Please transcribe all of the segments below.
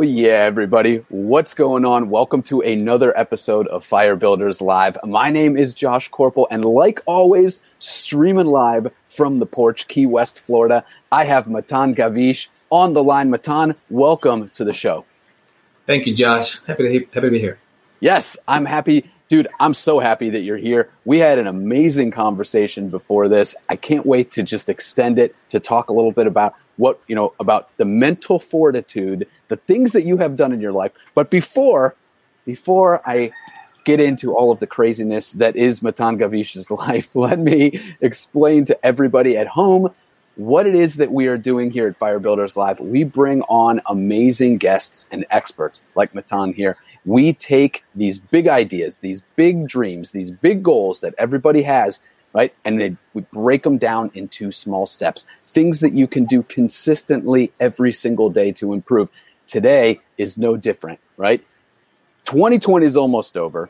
Oh yeah, everybody. What's going on? Welcome to another episode of Fire Builders Live. My name is Josh Corpel, and like always, streaming live from the porch, Key West, Florida, I have Matan Gavish on the line. Matan, welcome to the show. Thank you, Josh. Happy to be here. Yes, I'm happy. Dude, I'm so happy that you're here. We had an amazing conversation before this. I can't wait to just extend it to talk a little bit about about the mental fortitude, the things that you have done in your life. But before I get into all of the craziness that is Matan Gavish's life, let me explain to everybody at home what it is that we are doing here at Fire Builders Live. We bring on amazing guests and experts like Matan here. We take these big ideas, these big dreams, these big goals that everybody has, right? And we break them down into small steps, things that you can do consistently every single day to improve. Today is no different, right? 2020 is almost over,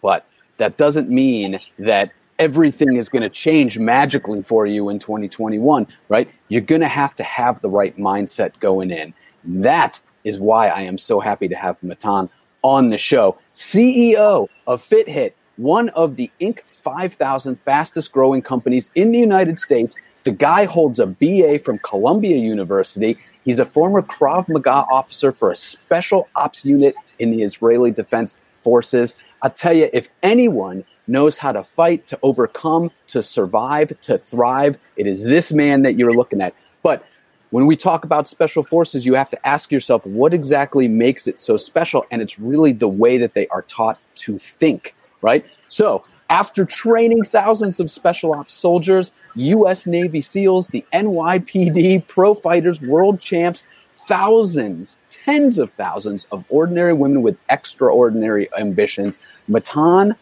but that doesn't mean that everything is going to change magically for you in 2021, right? You're going to have the right mindset going in. That is why I am so happy to have Matan on the show, CEO of Fit Hit, one of the Inc. 5,000 fastest growing companies in the United States. The guy holds a BA from Columbia University. He's a former Krav Maga officer for a special ops unit in the Israeli Defense Forces. I tell you, if anyone knows how to fight, to overcome, to survive, to thrive, it is this man that you're looking at. But when we talk about special forces, you have to ask yourself what exactly makes it so special, and it's really the way that they are taught to think, right? So after training thousands of special ops soldiers, U.S. Navy SEALs, the NYPD, pro fighters, world champs, thousands, tens of thousands of ordinary women with extraordinary ambitions, Matan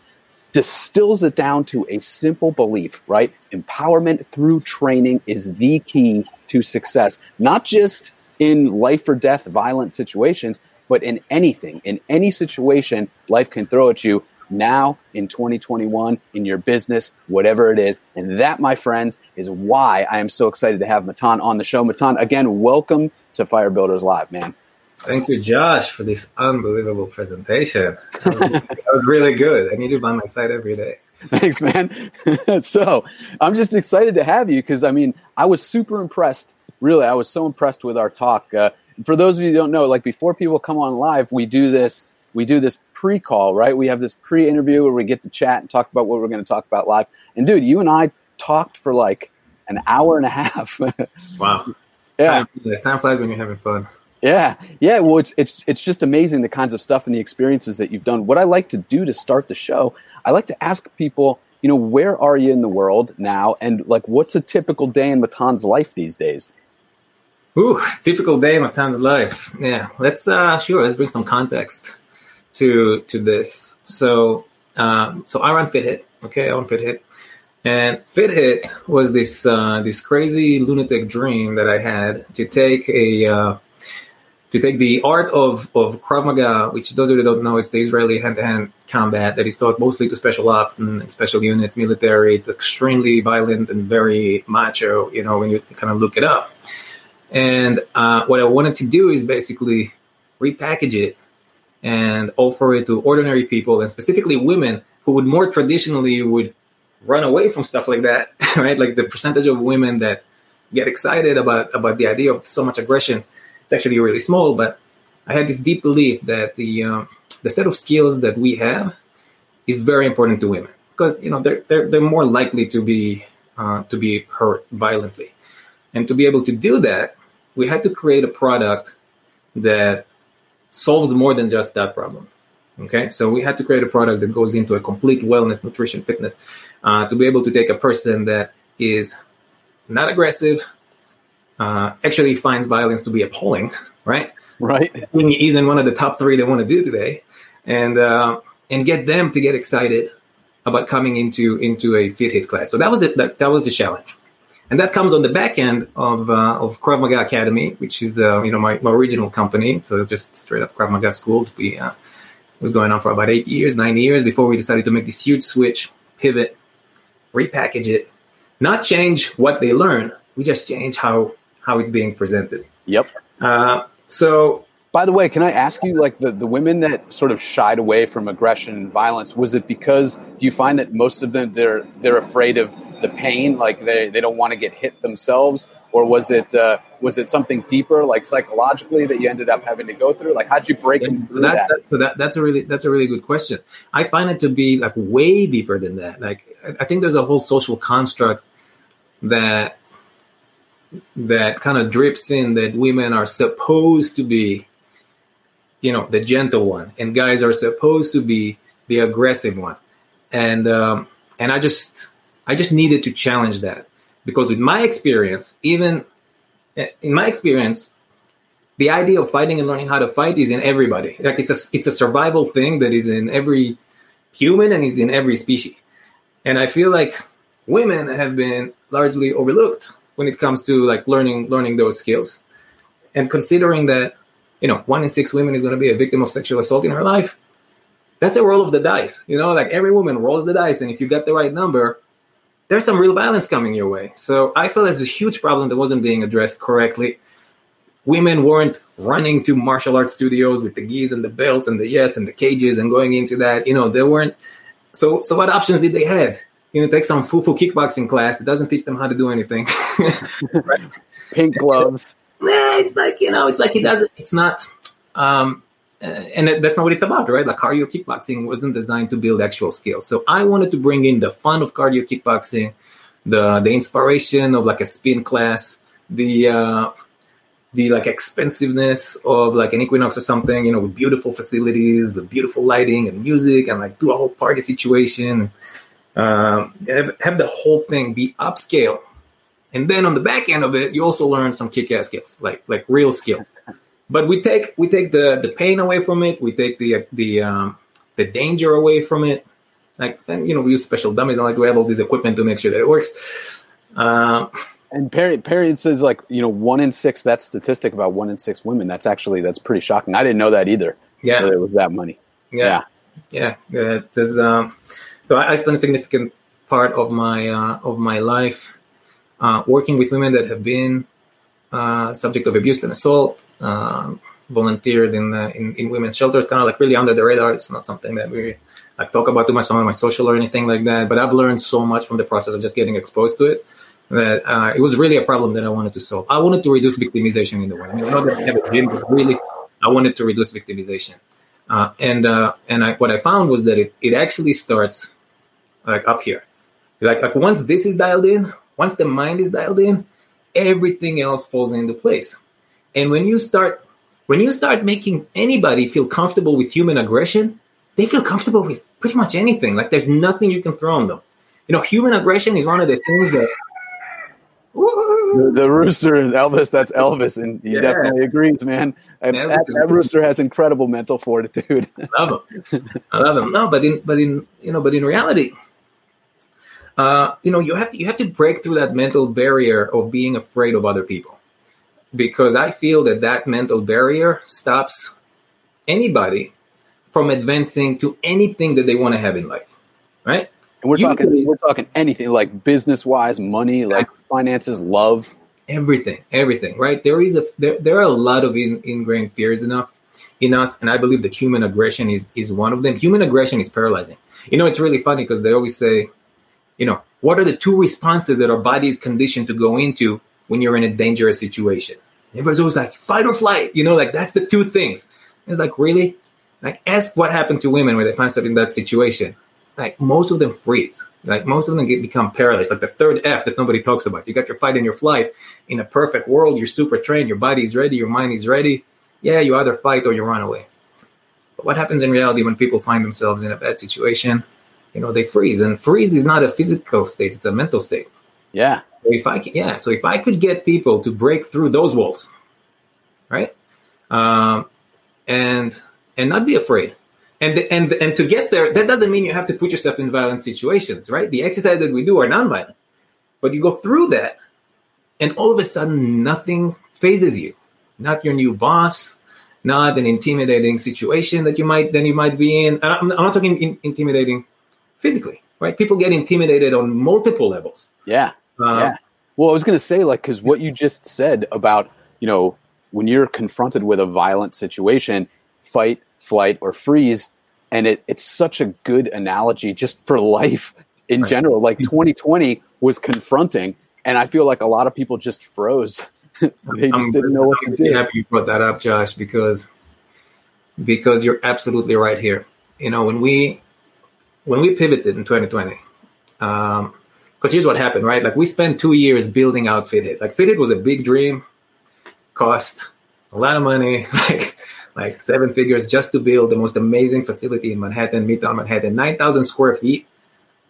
distills it down to a simple belief, right? Empowerment through training is the key to success, not just in life or death violent situations, but in anything, in any situation life can throw at you. Now, in 2021, in your business, whatever it is. And that, my friends, is why I am so excited to have Matan on the show. Matan, again, welcome to Fire Builders Live, man. Thank you, Josh, for this unbelievable presentation. That was really good. I need you by my side every day. Thanks, man. So I'm just excited to have you because, I was super impressed. Really, I was so impressed with our talk. For those of you who don't know, before people come on live, we do this pre-call, right? We have this pre-interview where we get to chat and talk about what we're going to talk about live. And dude, you and I talked for an hour and a half. Wow. Yeah. Time flies when you're having fun. Yeah. Yeah. Well, it's just amazing the kinds of stuff and the experiences that you've done. What I like to do to start the show, I like to ask people, where are you in the world now? And what's a typical day in Matan's life these days? Ooh, typical day in Matan's life. Yeah. Let's bring some context to this. So I run Fit Hit. Okay. I run Fit Hit, and Fit Hit was this crazy lunatic dream that I had to take to take the art of Krav Maga, which those of you who don't know, it's the Israeli hand-to-hand combat that is taught mostly to special ops and special units, military. It's extremely violent and very macho, when you kind of look it up. And what I wanted to do is basically repackage it and offer it to ordinary people, and specifically women who would more traditionally would run away from stuff like that, right? Like the percentage of women that get excited about the idea of so much aggression, it's actually really small. But I had this deep belief that the set of skills that we have is very important to women because they're more likely to be hurt violently, and to be able to do that, we had to create a product that solves more than just that problem. Okay, so we had to create a product that goes into a complete wellness, nutrition, fitness, to be able to take a person that is not aggressive, actually finds violence to be appalling, right? Right. Isn't one of the top three they want to do today, and get them to get excited about coming into a Fit Hit class. So that was the challenge, and that comes on the back end of Krav Maga Academy, which is my original company. So just straight up Krav Maga school. We was going on for about 9 years before we decided to make this huge switch, pivot, repackage it, not change what they learn. We just change how it's being presented. Yep. So By the way, can I ask you, like, the women that sort of shied away from aggression and violence, was it because, do you find that most of them, they're afraid of the pain, like they don't want to get hit themselves? Or was it something deeper, like psychologically, that you ended up having to go through? Like, how'd you break them through that? That's a really good question. I find it to be like way deeper than that. Like, I think there's a whole social construct that kind of drips in that women are supposed to be, you know, the gentle one, and guys are supposed to be the aggressive one. And I just needed to challenge that. Because with my experience, even in my experience, the idea of fighting and learning how to fight is in everybody. Like, it's a survival thing that is in every human and is in every species. And I feel like women have been largely overlooked when it comes to like learning those skills. And considering that, you know, 1 in 6 women is going to be a victim of sexual assault in her life, that's a roll of the dice. You know, like every woman rolls the dice, and if you got the right number, there's some real violence coming your way. So I feel there's a huge problem that wasn't being addressed correctly. Women weren't running to martial arts studios with the gis and the belts and the yes and the cages and going into that. You know, they weren't. So what options did they have? You know, take some fufu kickboxing class that doesn't teach them how to do anything. Right? Pink gloves. Yeah, it's like, you know, it's like it doesn't. It's not. And that's not what it's about, right? Like, cardio kickboxing wasn't designed to build actual skills. So I wanted to bring in the fun of cardio kickboxing, the inspiration of like a spin class, the like expensiveness of like an Equinox or something, you know, with beautiful facilities, the beautiful lighting and music, and like do a whole party situation. Have the whole thing be upscale. And then on the back end of it, you also learn some kick-ass skills, like real skills. But we take the pain away from it. We take the danger away from it. Like, then, you know, we use special dummies. And like, we have all this equipment to make sure that it works. And Perry says, like, you know, 1 in 6. That statistic about 1 in 6 women. That's pretty shocking. I didn't know that either. Yeah, that it was that many. Yeah. There's so I spent a significant part of my life working with women that have been subject of abuse and assault. Volunteered in women's shelters, kind of like really under the radar. It's not something that we like talk about too much on my social or anything like that. But I've learned so much from the process of just getting exposed to it that it was really a problem that I wanted to solve. I wanted to reduce victimization in the world. I mean, not that I never did, but really, I wanted to reduce victimization. And what I found was that it actually starts like up here. Like once this is dialed in, once the mind is dialed in, everything else falls into place. And when you start making anybody feel comfortable with human aggression, they feel comfortable with pretty much anything. Like, there's nothing you can throw on them. You know, human aggression is one of the things that... The rooster and Elvis, that's Elvis, and he definitely agrees, man. That rooster has incredible mental fortitude. I love him. No, but in reality, you know, you have to break through that mental barrier of being afraid of other people. Because I feel that mental barrier stops anybody from advancing to anything that they want to have in life, right? And we're talking anything, like business-wise, money, like finances, love, everything, right? There are a lot of ingrained fears in us, and I believe that human aggression is one of them. Human aggression is paralyzing. You know, it's really funny because they always say, you know, what are the two responses that our body is conditioned to go into when you're in a dangerous situation? Everybody's always like, fight or flight. You know, like, that's the two things. It's like, really? Like, ask what happened to women when they find themselves in that situation. Like, most of them freeze. Like, most of them become paralyzed. Like, the third F that nobody talks about. You got your fight and your flight. In a perfect world, you're super trained. Your body is ready. Your mind is ready. Yeah, you either fight or you run away. But what happens in reality when people find themselves in a bad situation? You know, they freeze. And freeze is not a physical state. It's a mental state. Yeah. So if I could get people to break through those walls, right, and not be afraid, and to get there, that doesn't mean you have to put yourself in violent situations, right? The exercise that we do are nonviolent, but you go through that, and all of a sudden, nothing phases you. Not your new boss, not an intimidating situation that you might be in. I'm not talking intimidating physically, right? People get intimidated on multiple levels. Yeah. Well, I was going to say, like, because what you just said about, you know, when you're confronted with a violent situation, fight, flight, or freeze. And it's such a good analogy just for life in general. Like 2020 was confronting, and I feel like a lot of people just froze. They just didn't know what to do. I'm happy you brought that up, Josh, because you're absolutely right here. You know, when we pivoted in 2020, because here's what happened, right? Like, we spent 2 years building out Fit Hit. Like, Fit Hit was a big dream, cost a lot of money, like seven figures just to build the most amazing facility in Manhattan, Midtown Manhattan, 9,000 square feet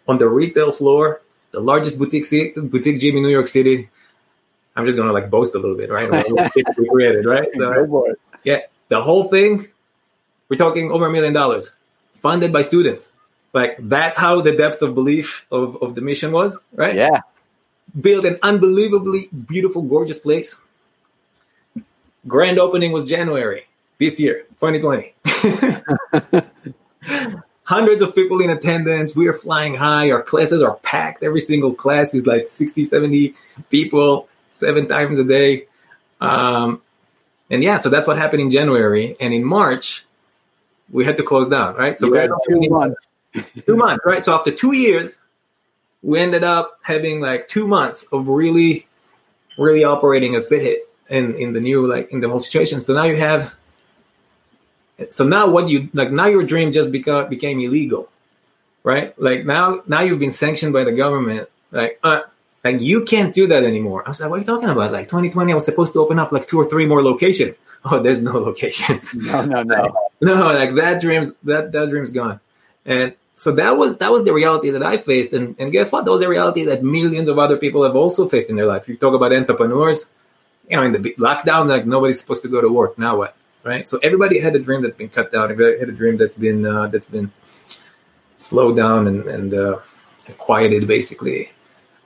on the retail floor, the largest boutique gym in New York City. I'm just going to boast a little bit, right? We created, right? So, yeah, the whole thing, we're talking over $1 million funded by students. Like, that's how the depth of belief of the mission was, right? Yeah. Built an unbelievably beautiful, gorgeous place. Grand opening was January this year, 2020. Hundreds of people in attendance. We are flying high. Our classes are packed. Every single class is 60, 70 people, 7 times a day. And yeah, so that's what happened in January. And in March, we had to close down, right? So we had 2 months. 2 months, right? So after 2 years, we ended up having 2 months of really, really operating as Fit Hit in the new, in the whole situation. So now you have, now your dream just became illegal, right? Now you've been sanctioned by the government. You can't do that anymore. I was like, what are you talking about? 2020, I was supposed to open up 2 or 3 more locations. Oh, there's no locations. No. That dream's gone. And so that was the reality that I faced. And guess what? That was the reality that millions of other people have also faced in their life. You talk about entrepreneurs, in the big lockdown, nobody's supposed to go to work. Now what? Right? So everybody had a dream that's been cut down. Everybody had a dream that's been slowed down and quieted basically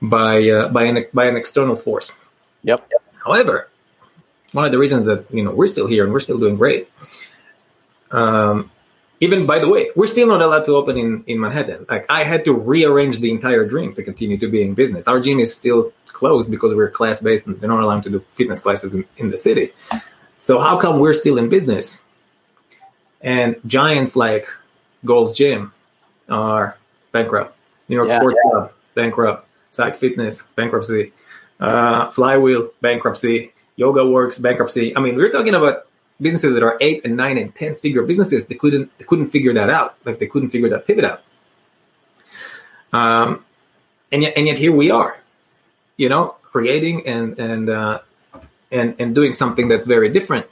by an external force. Yep. However, one of the reasons that, we're still here and we're still doing great, even, by the way, we're still not allowed to open in Manhattan. I had to rearrange the entire dream to continue to be in business. Our gym is still closed because we're class-based and they're not allowed to do fitness classes in the city. So how come we're still in business? And giants like Gold's Gym are bankrupt. New York Sports Club, bankrupt. Psych Fitness, bankruptcy. Flywheel, bankruptcy. Yoga Works, bankruptcy. I mean, we're talking about businesses that are 8 and 9 and 10 figure businesses. They couldn't figure that out. They couldn't figure that pivot out. And yet here we are, creating and doing something that's very different.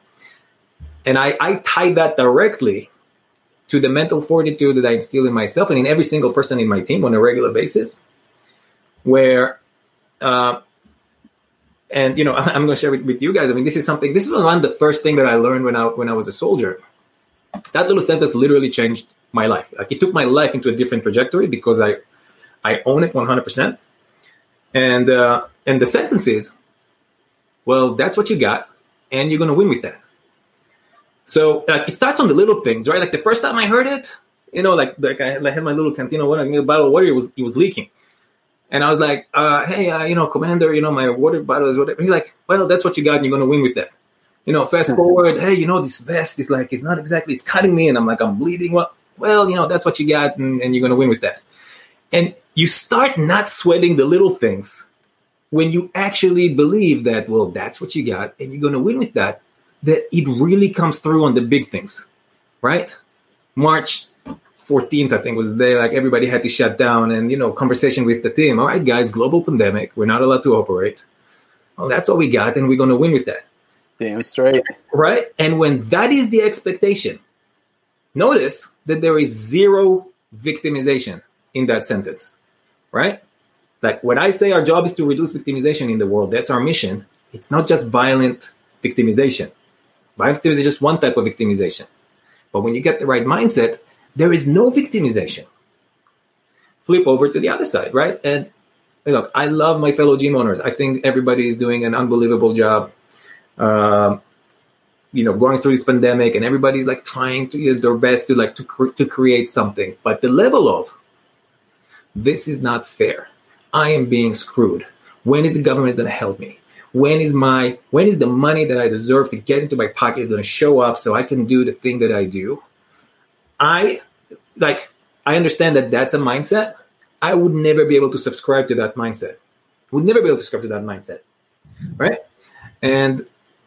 And I tied that directly to the mental fortitude that I instill in myself and in every single person in my team on a regular basis, where, and, I'm going to share with you guys. I mean, this is one of the first things that I learned when I was a soldier. That little sentence literally changed my life. It took my life into a different trajectory because I own it 100%. And the sentence is, well, that's what you got, and you're going to win with that. So it starts on the little things, right? The first time I heard it, I had my little cantina water, a bottle of water, it was leaking. And I was like, hey, commander, my water bottle is whatever. He's like, well, that's what you got, and you're going to win with that. Fast forward, hey, this vest is it's not exactly, it's cutting me. And I'm I'm bleeding. Well, that's what you got, and you're going to win with that. And you start not sweating the little things when you actually believe that, well, that's what you got, and you're going to win with that, that it really comes through on the big things, right? March 14th, I think, was the day everybody had to shut down and, conversation with the team. All right, guys, global pandemic. We're not allowed to operate. Well, that's what we got, and we're going to win with that. Damn straight. Right? And when that is the expectation, notice that there is zero victimization in that sentence, right? When I say our job is to reduce victimization in the world, that's our mission. It's not just violent victimization. Violent victimization is just one type of victimization. But when you get the right mindset, there is no victimization. Flip over to the other side, right? And look, I love my fellow gym owners. I think everybody is doing an unbelievable job, going through this pandemic, and everybody's trying to their best to create something. But the level of this is not fair. I am being screwed. When is the government going to help me? When is the money that I deserve to get into my pocket is going to show up so I can do the thing that I do? I understand that that's a mindset. I would never be able to subscribe to that mindset. Right? And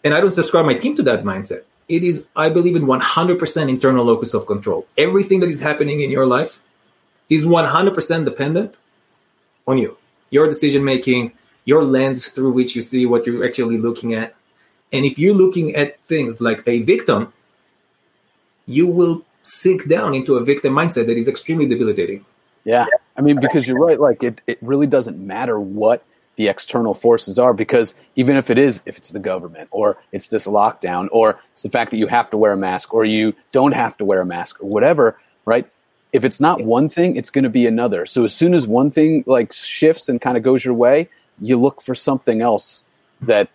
I don't subscribe my team to that mindset. It is, I believe in 100% internal locus of control. Everything that is happening in your life is 100% dependent on you, your decision-making, your lens through which you see what you're actually looking at. And if you're looking at things like a victim, you will sink down into a victim mindset that is extremely debilitating. Yeah. I mean, because you're right. Like it really doesn't matter what the external forces are, because even if it's the government, or it's this lockdown, or it's the fact that you have to wear a mask, or you don't have to wear a mask, or whatever, right? If it's not one thing, it's going to be another. So as soon as one thing like shifts and kind of goes your way, you look for something else that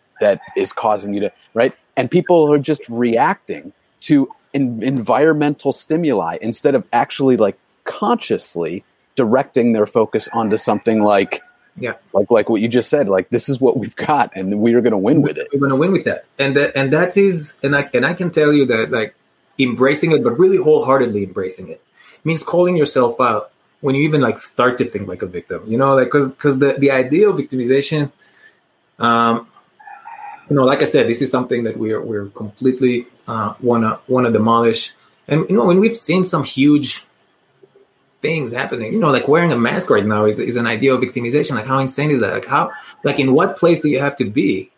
is causing you to, right? And people are just reacting to environmental stimuli instead of actually like consciously directing their focus onto something like what you just said, like this is what we've got and we are going to win with it. We're going to win with that. And that is, and I can tell you that like embracing it, but really wholeheartedly embracing it, means calling yourself out when you even like start to think like a victim, you know, like because the idea of victimization, you know, like I said, this is something that we're completely wanna demolish. And you know, when we've seen some huge things happening, you know, like wearing a mask right now is an idea of victimization. Like how insane is that? Like how, like in what place do you have to be,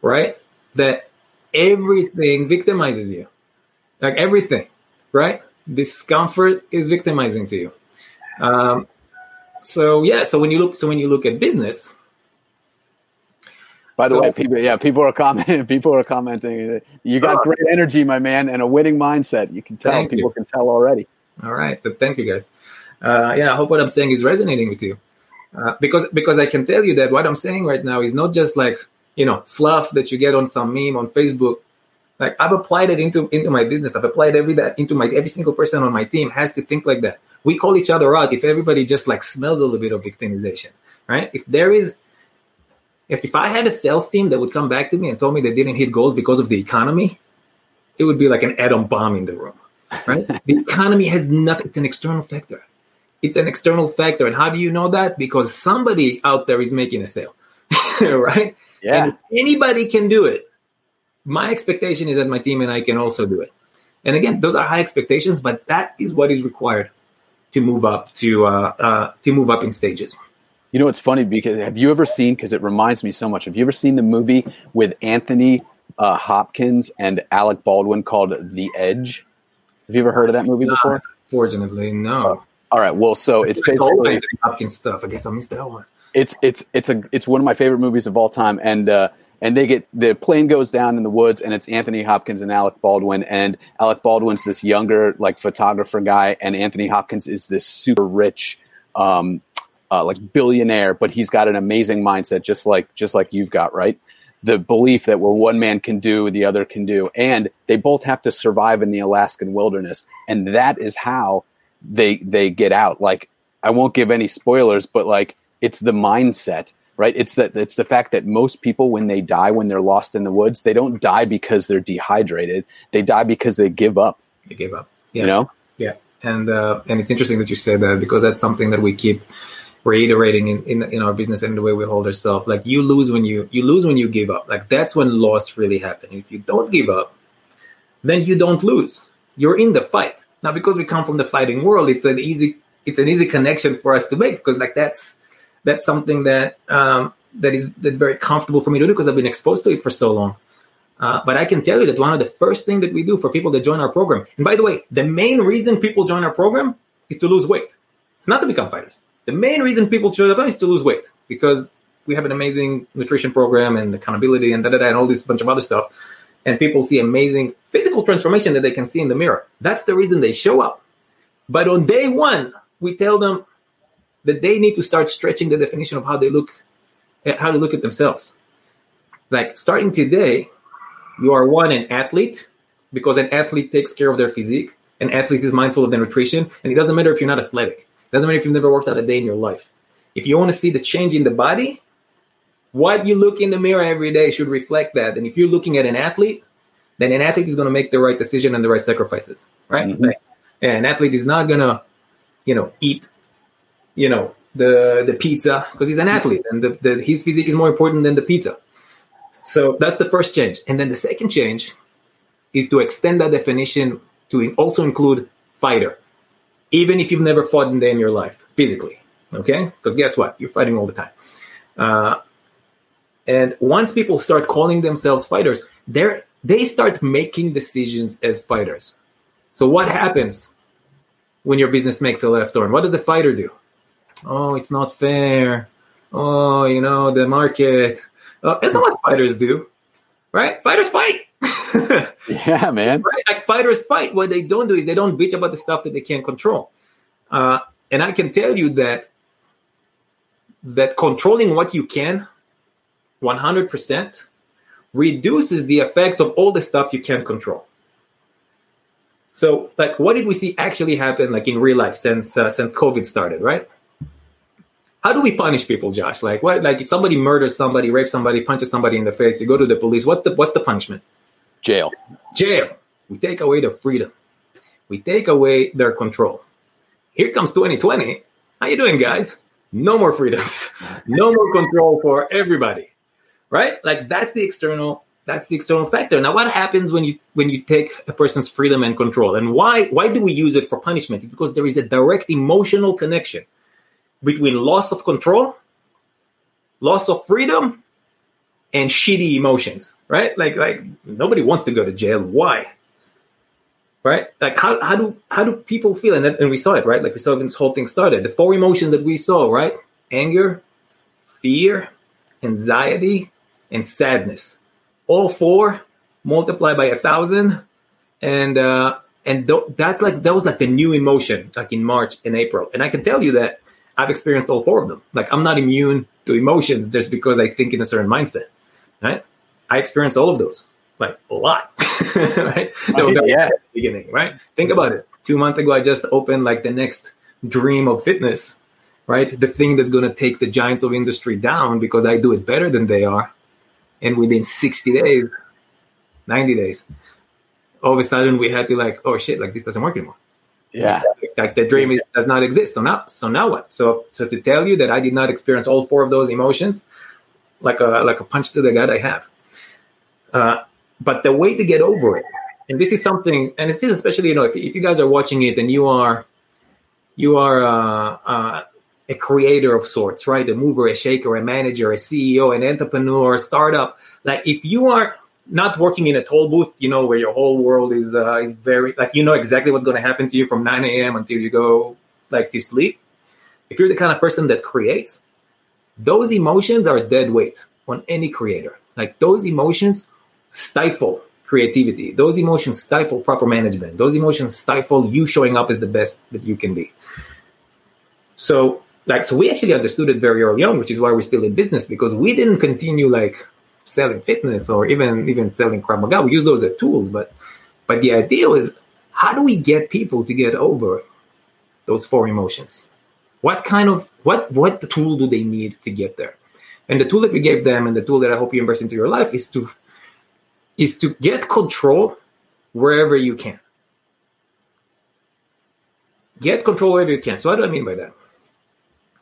right? That everything victimizes you, like everything, right? Discomfort is victimizing to you. So when you look at business. By the way, people are commenting. You got great energy, my man, and a winning mindset. You can tell. People can tell already. All right. Thank you, guys. I hope what I'm saying is resonating with you. Because I can tell you that what I'm saying right now is not just like, you know, fluff that you get on some meme on Facebook. Like I've applied it into my business. I've applied every single person on my team has to think like that. We call each other out if everybody just like smells a little bit of victimization, right? If I had a sales team that would come back to me and told me they didn't hit goals because of the economy, it would be like an atom bomb in the room, right? The economy has nothing. It's an external factor. And how do you know that? Because somebody out there is making a sale, right? Yeah. And anybody can do it. My expectation is that my team and I can also do it. And again, those are high expectations, but that is what is required to move up in stages. You know, it's funny because it reminds me so much. Have you ever seen the movie with Anthony Hopkins and Alec Baldwin called The Edge? Have you ever heard of that movie before? Fortunately, no. All right. Well, so it's basically Anthony Hopkins stuff. I guess I missed that one. It's one of my favorite movies of all time, and they get the plane goes down in the woods, and it's Anthony Hopkins and Alec Baldwin. And Alec Baldwin's this younger, like, photographer guy, and Anthony Hopkins is this super rich, like, billionaire. But he's got an amazing mindset, just like you've got, right? The belief that what one man can do, the other can do, and they both have to survive in the Alaskan wilderness, and that is how they get out. Like, I won't give any spoilers, but like, it's the mindset. Right? It's the fact that most people, when they die, when they're lost in the woods, they don't die because they're dehydrated. They die because they give up. Yeah. You know? Yeah. And it's interesting that you said that, because that's something that we keep reiterating in our business and the way we hold ourselves. Like you lose when you give up. Like that's when loss really happens. If you don't give up, then you don't lose. You're in the fight. Now, because we come from the fighting world, it's an easy connection for us to make, because like that's something that's very comfortable for me to do because I've been exposed to it for so long. But I can tell you that one of the first things that we do for people that join our program, and by the way, the main reason people join our program is to lose weight. It's not to become fighters. The main reason people join up is to lose weight, because we have an amazing nutrition program and accountability and and all this bunch of other stuff. And people see amazing physical transformation that they can see in the mirror. That's the reason they show up. But on day one, we tell them that they need to start stretching the definition of how they look at themselves. Like, starting today, you are an athlete, because an athlete takes care of their physique. An athlete is mindful of their nutrition. And it doesn't matter if you're not athletic. It doesn't matter if you've never worked out a day in your life. If you want to see the change in the body, What you look in the mirror every day should reflect that. And if you're looking at an athlete, then an athlete is going to make the right decision and the right sacrifices, right? Mm-hmm. Like, an athlete is not going to, eat, the pizza because he's an athlete and his physique is more important than the pizza. So that's the first change. And then the second change is to extend that definition to also include fighter, even if you've never fought in your life physically, okay? Because guess what? You're fighting all the time. And once people start calling themselves fighters, they start making decisions as fighters. So what happens when your business makes a left turn? What does the fighter do? Oh, it's not fair. Oh, the market. That's not what fighters do, right? Fighters fight. Yeah, man. Right? Like fighters fight. What they don't do is they don't bitch about the stuff that they can't control. And I can tell you that controlling what you can 100% reduces the effect of all the stuff you can't control. So, like, what did we see actually happen, like, in real life since COVID started, right? How do we punish people, Josh? Like, what? Like, if somebody murders somebody, rapes somebody, punches somebody in the face, you go to the police. What's the punishment? Jail. Jail. We take away their freedom. We take away their control. Here comes 2020. How you doing, guys? No more freedoms. No more control for everybody. Right? Like, that's the external factor. Now, what happens when you take a person's freedom and control? And why do we use it for punishment? It's because there is a direct emotional connection between loss of control, loss of freedom, and shitty emotions, right? Like nobody wants to go to jail. Why? Right? Like how do people feel? And we saw it, right? Like we saw when this whole thing started. The four emotions that we saw, right? Anger, fear, anxiety, and sadness. All four multiplied by 1,000, and that was the new emotion, like in March and April. And I can tell you that I've experienced all four of them. Like I'm not immune to emotions just because I think in a certain mindset, right? I experienced all of those, like a lot, right? At the beginning, right? Think about it. 2 months ago, I just opened like the next dream of fitness, right? The thing that's going to take the giants of industry down because I do it better than they are. And within 60 days, 90 days, all of a sudden we had to like, oh shit, like this doesn't work anymore. Yeah. Like the dream does not exist. So now what? So to tell you that I did not experience all four of those emotions, like a punch to the gut I have. But the way to get over it, and this is something, and it's especially, if you guys are watching it and you are a creator of sorts, right? A mover, a shaker, a manager, a CEO, an entrepreneur, a startup. Like if you are not working in a toll booth, where your whole world is very, like, exactly what's going to happen to you from 9 a.m. until you go like to sleep. If you're the kind of person that creates, those emotions are dead weight on any creator. Like those emotions stifle creativity. Those emotions stifle proper management. Those emotions stifle you showing up as the best that you can be. So we actually understood it very early on, which is why we're still in business, because we didn't continue like selling fitness or even selling Krav Maga. We use those as tools, but the idea was, how do we get people to get over those four emotions? What tool do they need to get there? And the tool that we gave them, and the tool that I hope you immerse into your life, is to get control wherever you can. Get control wherever you can. So what do I mean by that?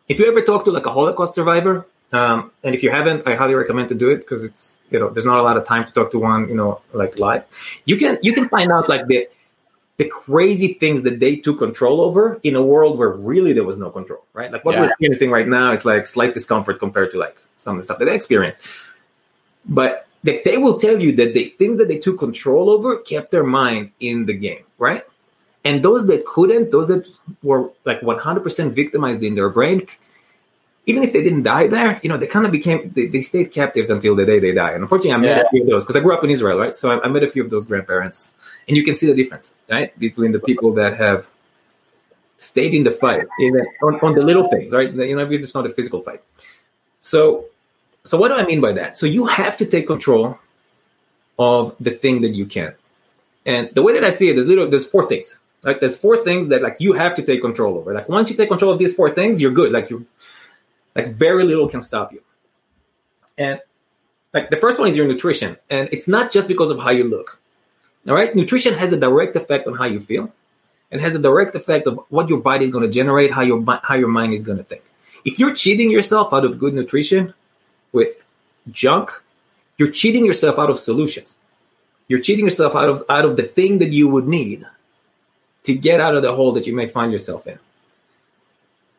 If you ever talk to like a Holocaust survivor, and if you haven't, I highly recommend to do it because it's, there's not a lot of time to talk to one, like live. You can find out like the crazy things that they took control over in a world where really there was no control, right? Like what we're experiencing right now is like slight discomfort compared to like some of the stuff that they experienced. But they will tell you that the things that they took control over kept their mind in the game, right? And those that couldn't, those that were like 100% victimized in their brain, even if they didn't die there, they kind of became, they stayed captives until the day they die. And unfortunately, I met a few of those because I grew up in Israel, right? So I met a few of those grandparents. And you can see the difference, right? Between the people that have stayed in the fight, even on the little things, right? It's not a physical fight. So what do I mean by that? So you have to take control of the thing that you can. And the way that I see it, there's four things. Like there's four things that like you have to take control over. Like once you take control of these four things, you're good. Like very little can stop you. And like the first one is your nutrition. And it's not just because of how you look. All right. Nutrition has a direct effect on how you feel and has a direct effect of what your body is going to generate, how your mind is going to think. If you're cheating yourself out of good nutrition with junk, you're cheating yourself out of solutions. You're cheating yourself out of the thing that you would need to get out of the hole that you may find yourself in.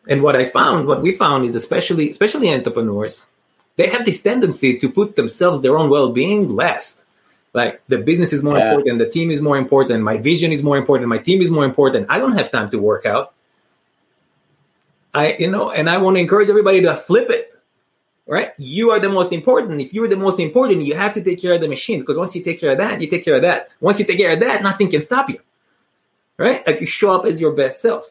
And what we found is especially entrepreneurs, they have this tendency to put themselves, their own well-being last. Like the business is more important, the team is more important, my vision is more important, my team is more important. I don't have time to work out. And I want to encourage everybody to flip it. Right? You are the most important. If you are the most important, you have to take care of the machine, because once you take care of that, you take care of that. Once you take care of that, nothing can stop you. Right? Like you show up as your best self.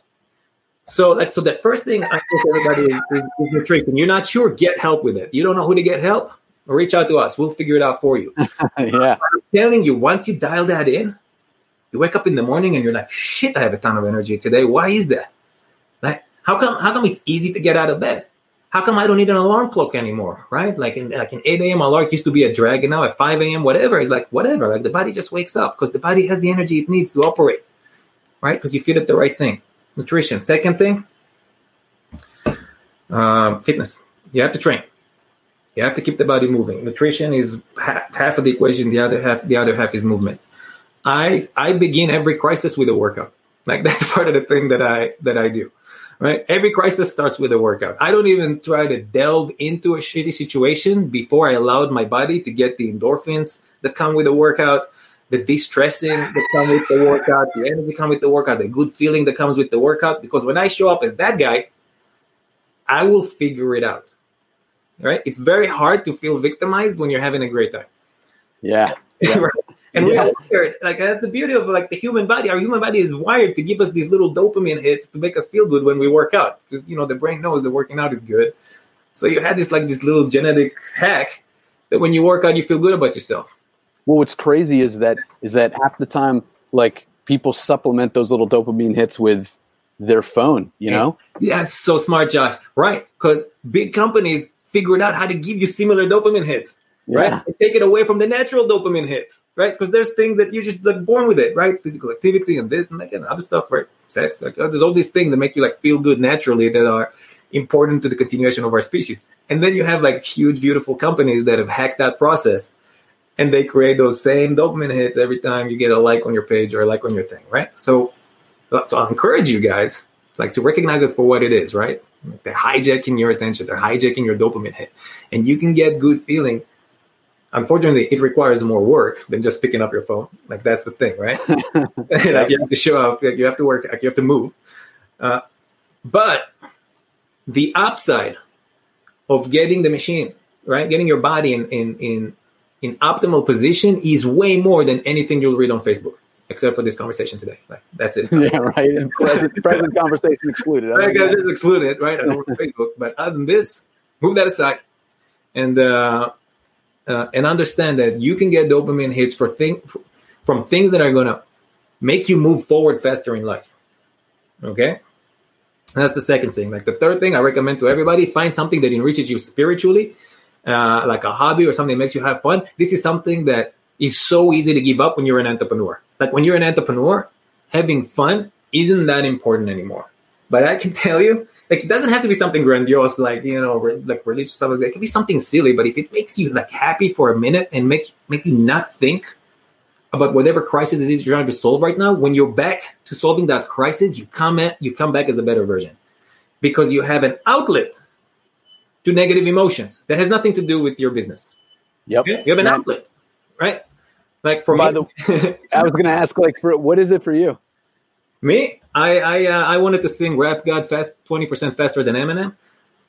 So the first thing I think everybody is nutrition. You're not sure, get help with it. You don't know who to get help? Reach out to us. We'll figure it out for you. Yeah. I'm telling you, once you dial that in, you wake up in the morning and you're like, shit, I have a ton of energy today. Why is that? Like, how come it's easy to get out of bed? How come I don't need an alarm clock anymore, right? Like an 8 a.m. alarm used to be a drag, and now at 5 a.m., whatever. It's like, whatever. Like, the body just wakes up because the body has the energy it needs to operate, right? Because you feed it the right thing. Nutrition. Second thing, fitness. You have to train. You have to keep the body moving. Nutrition is half of the equation. The other half is movement. I begin every crisis with a workout. Like, that's part of the thing that I do. Right? Every crisis starts with a workout. I don't even try to delve into a shitty situation before I allowed my body to get the endorphins that come with a workout, the de-stressing that come with the workout, the energy that comes with the workout, the good feeling that comes with the workout. Because when I show up as that guy, I will figure it out. Right? It's very hard to feel victimized when you're having a great time. Yeah. Right? And we are wired. Like, that's the beauty of like the human body. Our human body is wired to give us these little dopamine hits to make us feel good when we work out. Because, the brain knows that working out is good. So you had this little genetic hack that when you work out, you feel good about yourself. Well, what's crazy is that half the time, like, people supplement those little dopamine hits with their phone, you know? Yeah, that's so smart, Josh. Right. Because big companies figured out how to give you similar dopamine hits. Right. Yeah. And take it away from the natural dopamine hits, right? Because there's things that you're just like born with it, right? Physical activity and this and that and other stuff, right? Sex, like, there's all these things that make you like feel good naturally that are important to the continuation of our species. And then you have like huge, beautiful companies that have hacked that process, and they create those same dopamine hits every time you get a like on your page or a like on your thing, right? So I'll encourage you guys like to recognize it for what it is, right? Like, they're hijacking your attention, they're hijacking your dopamine hit, and you can get good feeling. Unfortunately, it requires more work than just picking up your phone. Like, that's the thing, right? Like, you have to show up, like, you have to work, like, you have to move. But the upside of getting the machine, right, getting your body in optimal position is way more than anything you'll read on Facebook, except for this conversation today. Like, that's it. Yeah, right. Present conversation excluded. Right, guys, just exclude it, right? I don't work on Facebook. But other than this, move that aside. And understand that you can get dopamine hits from things that are going to make you move forward faster in life. Okay? That's the second thing. Like, the third thing I recommend to everybody, find something that enriches you spiritually, like a hobby or something that makes you have fun. This is something that is so easy to give up when you're an entrepreneur. Like, when you're an entrepreneur, having fun isn't that important anymore. But I can tell you, like, it doesn't have to be something grandiose, like, like religious stuff. It can be something silly, but if it makes you like happy for a minute and make you not think about whatever crisis it is you're trying to solve right now, when you're back to solving that crisis, you come back as a better version, because you have an outlet to negative emotions that has nothing to do with your business. Yep, okay? You have an outlet, right? Like, for me, I was going to ask, like, for what is it for you? Me, I wanted to sing Rap God fast 20% faster than Eminem.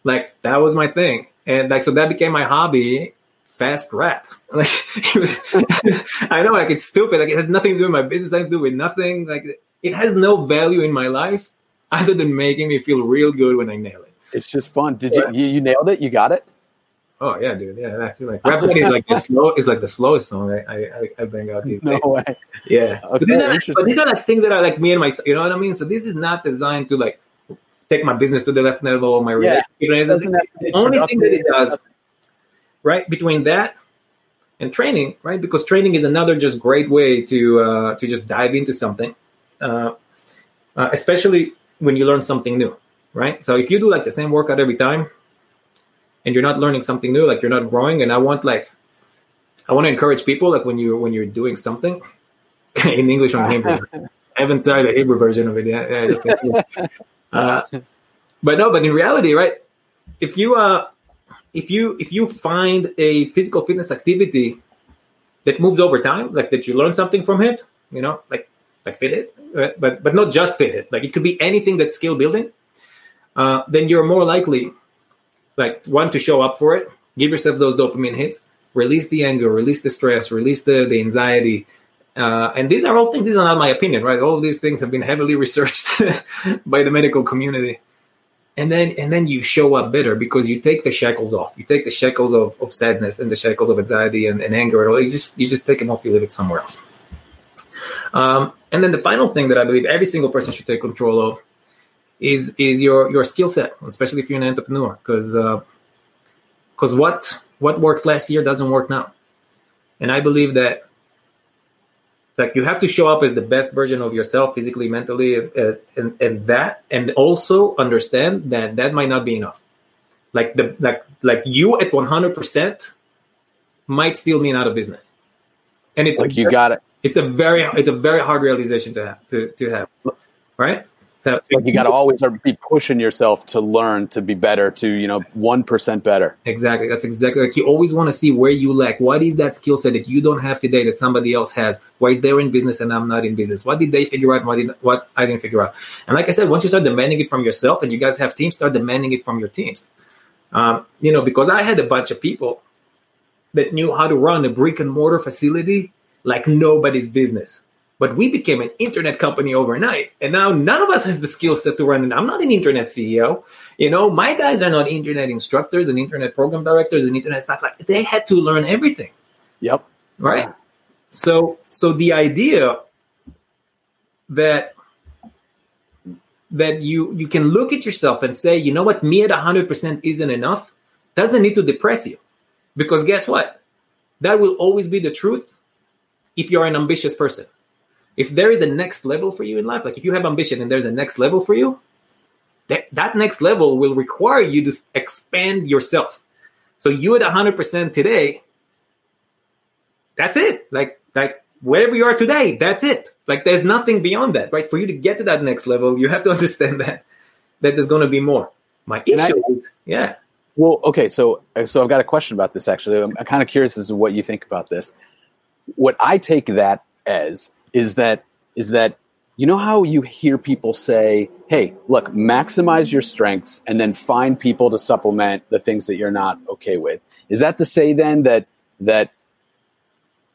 Like, that was my thing, and like, so that became my hobby, fast rap. Like, I know, like, it's stupid. Like, it has nothing to do with my business. Nothing to do with nothing. Like, it has no value in my life other than making me feel real good when I nail it. It's just fun. You nailed it? You got it? Oh yeah, dude. Yeah, I feel like Rap God is like the slowest song I bang out these days. No way. Yeah. Okay, but these are like things that are like me and my, you know what I mean? So this is not designed to like take my business to the next level or my relationship. You know, the only thing that it does right, between that and training, right? Because training is another just great way to just dive into something, especially when you learn something new, right? So if you do like the same workout every time and you're not learning something new, like you're not growing. And I want to encourage people, like when you're doing something in English on Hebrew. I haven't tried the Hebrew version of it yet. But in reality, right? If you find a physical fitness activity that moves over time, like that you learn something from it, you know, like Fit Hit, right? but not just Fit Hit, like it could be anything that's skill building, then you're more likely, like, one, to show up for it, give yourself those dopamine hits, release the anger, release the stress, release the anxiety. And these are all things, these are not my opinion, right? All of these things have been heavily researched by the medical community. And then you show up better because you take the shackles off. You take the shackles of sadness and the shackles of anxiety and anger. And all. You just take them off, you leave it somewhere else. And then the final thing that I believe every single person should take control of is your skill set, especially if you're an entrepreneur, because what worked last year doesn't work now. And I believe that, like, you have to show up as the best version of yourself, physically, mentally, and also understand that might not be enough. Like you at 100% might still mean out of business. And it's like, you got it. It's a very hard realization to have, right? So, like, you got to always be pushing yourself to learn, to be better, to 1% better. Exactly. That's exactly, like, you always want to see where you lack. What is that skill set that you don't have today that somebody else has? Why they're in business and I'm not in business? What did they figure out? What I didn't figure out? And like I said, once you start demanding it from yourself, and you guys have teams, start demanding it from your teams. Because I had a bunch of people that knew how to run a brick and mortar facility like nobody's business. But we became an internet company overnight, and now none of us has the skill set to run. And I'm not an internet CEO. My guys are not internet instructors and internet program directors and internet stuff. Like, they had to learn everything. Yep. Right. So the idea that you can look at yourself and say, you know what, me at 100% isn't enough, doesn't need to depress you, because guess what? That will always be the truth if you're an ambitious person. If there is a next level for you in life, like if you have ambition and there's a next level for you, that next level will require you to expand yourself. So you at 100% today, that's it. Like wherever you are today, that's it. Like, there's nothing beyond that, right? For you to get to that next level, you have to understand that there's going to be more. My issue is, yeah. Well, okay. So I've got a question about this, actually. I'm kind of curious as to what you think about this. What I take that as is that you know how you hear people say, hey, look, maximize your strengths and then find people to supplement the things that you're not okay with? Is that to say then that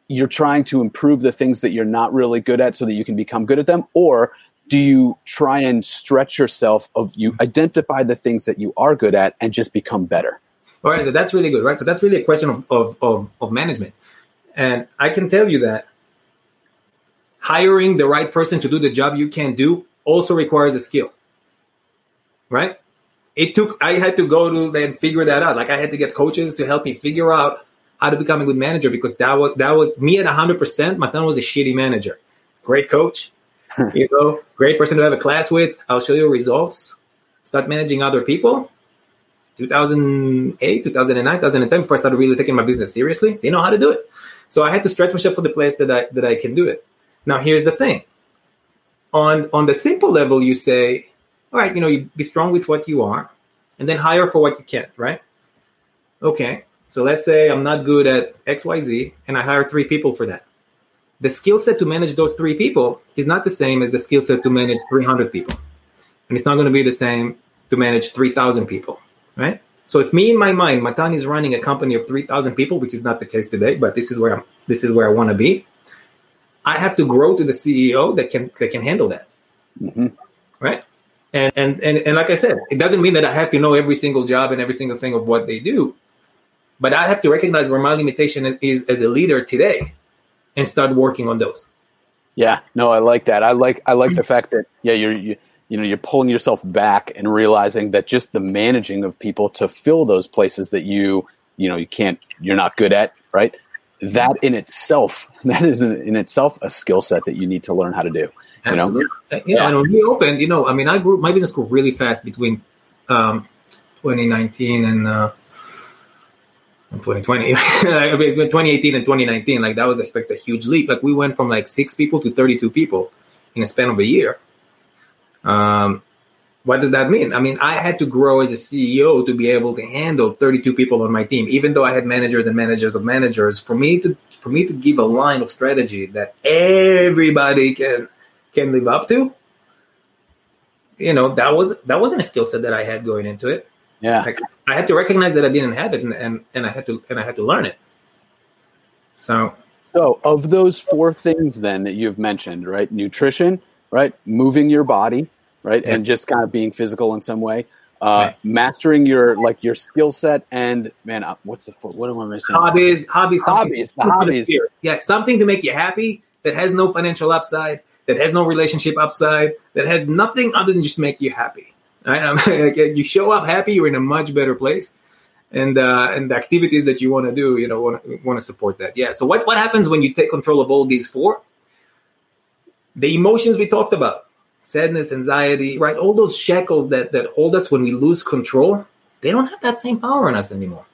you're trying to improve the things that you're not really good at so that you can become good at them? Or do you try and stretch yourself, you identify the things that you are good at and just become better? All right, so that's really good, right? So that's really a question of management. And I can tell you that hiring the right person to do the job you can't do also requires a skill, right? I had to go to and figure that out. Like, I had to get coaches to help me figure out how to become a good manager, because that was me at 100%. Matan was a shitty manager. Great coach, great person to have a class with. I'll show you results. Start managing other people. 2008, 2009, 2010, before I started really taking my business seriously, they know how to do it. So I had to stretch myself for the place that I can do it. Now, here's the thing. On the simple level, you say, all right, you be strong with what you are and then hire for what you can't, right? Okay, so let's say I'm not good at X, Y, Z, and I hire 3 people for that. The skill set to manage those 3 people is not the same as the skill set to manage 300 people. And it's not going to be the same to manage 3,000 people, right? So if me in my mind, Matan is running a company of 3,000 people, which is not the case today, but this is where I want to be. I have to grow to the CEO that can handle that, mm-hmm. right? And like I said, it doesn't mean that I have to know every single job and every single thing of what they do, but I have to recognize where my limitation is as a leader today, and start working on those. Yeah, no, I like that. I like the fact that you're pulling yourself back and realizing that just the managing of people to fill those places that you you know, you can't, you're not good at, right? That in itself, that is in itself a skill set that you need to learn how to do. Absolutely. You know, and when we opened, you know, I mean, I grew, my business grew really fast between 2019 and 2020, 2018 and 2019. Like that was like a huge leap. Like we went from like 6 people to 32 people in a span of a year. What does that mean? I mean, I had to grow as a CEO to be able to handle 32 people on my team, even though I had managers and managers of managers. For me to give a line of strategy that everybody can live up to, you know, that wasn't a skill set that I had going into it. Yeah, like, I had to recognize that I didn't have it, and I had to learn it. So of those 4 things then that you've mentioned, right? Nutrition, right? Moving your body. Right. Yeah. And just kind of being physical in some way, right. Mastering your skill set and man, what am I missing? Hobbies. Yeah. Something to make you happy that has no financial upside, that has no relationship upside, that has nothing other than just make you happy. Right? You show up happy, you're in a much better place. And the activities that you want to do, you know, want to support that. Yeah. So what happens when you take control of all these 4? The emotions we talked about. Sadness, anxiety, right? All those shackles that hold us when we lose control, they don't have that same power on us anymore.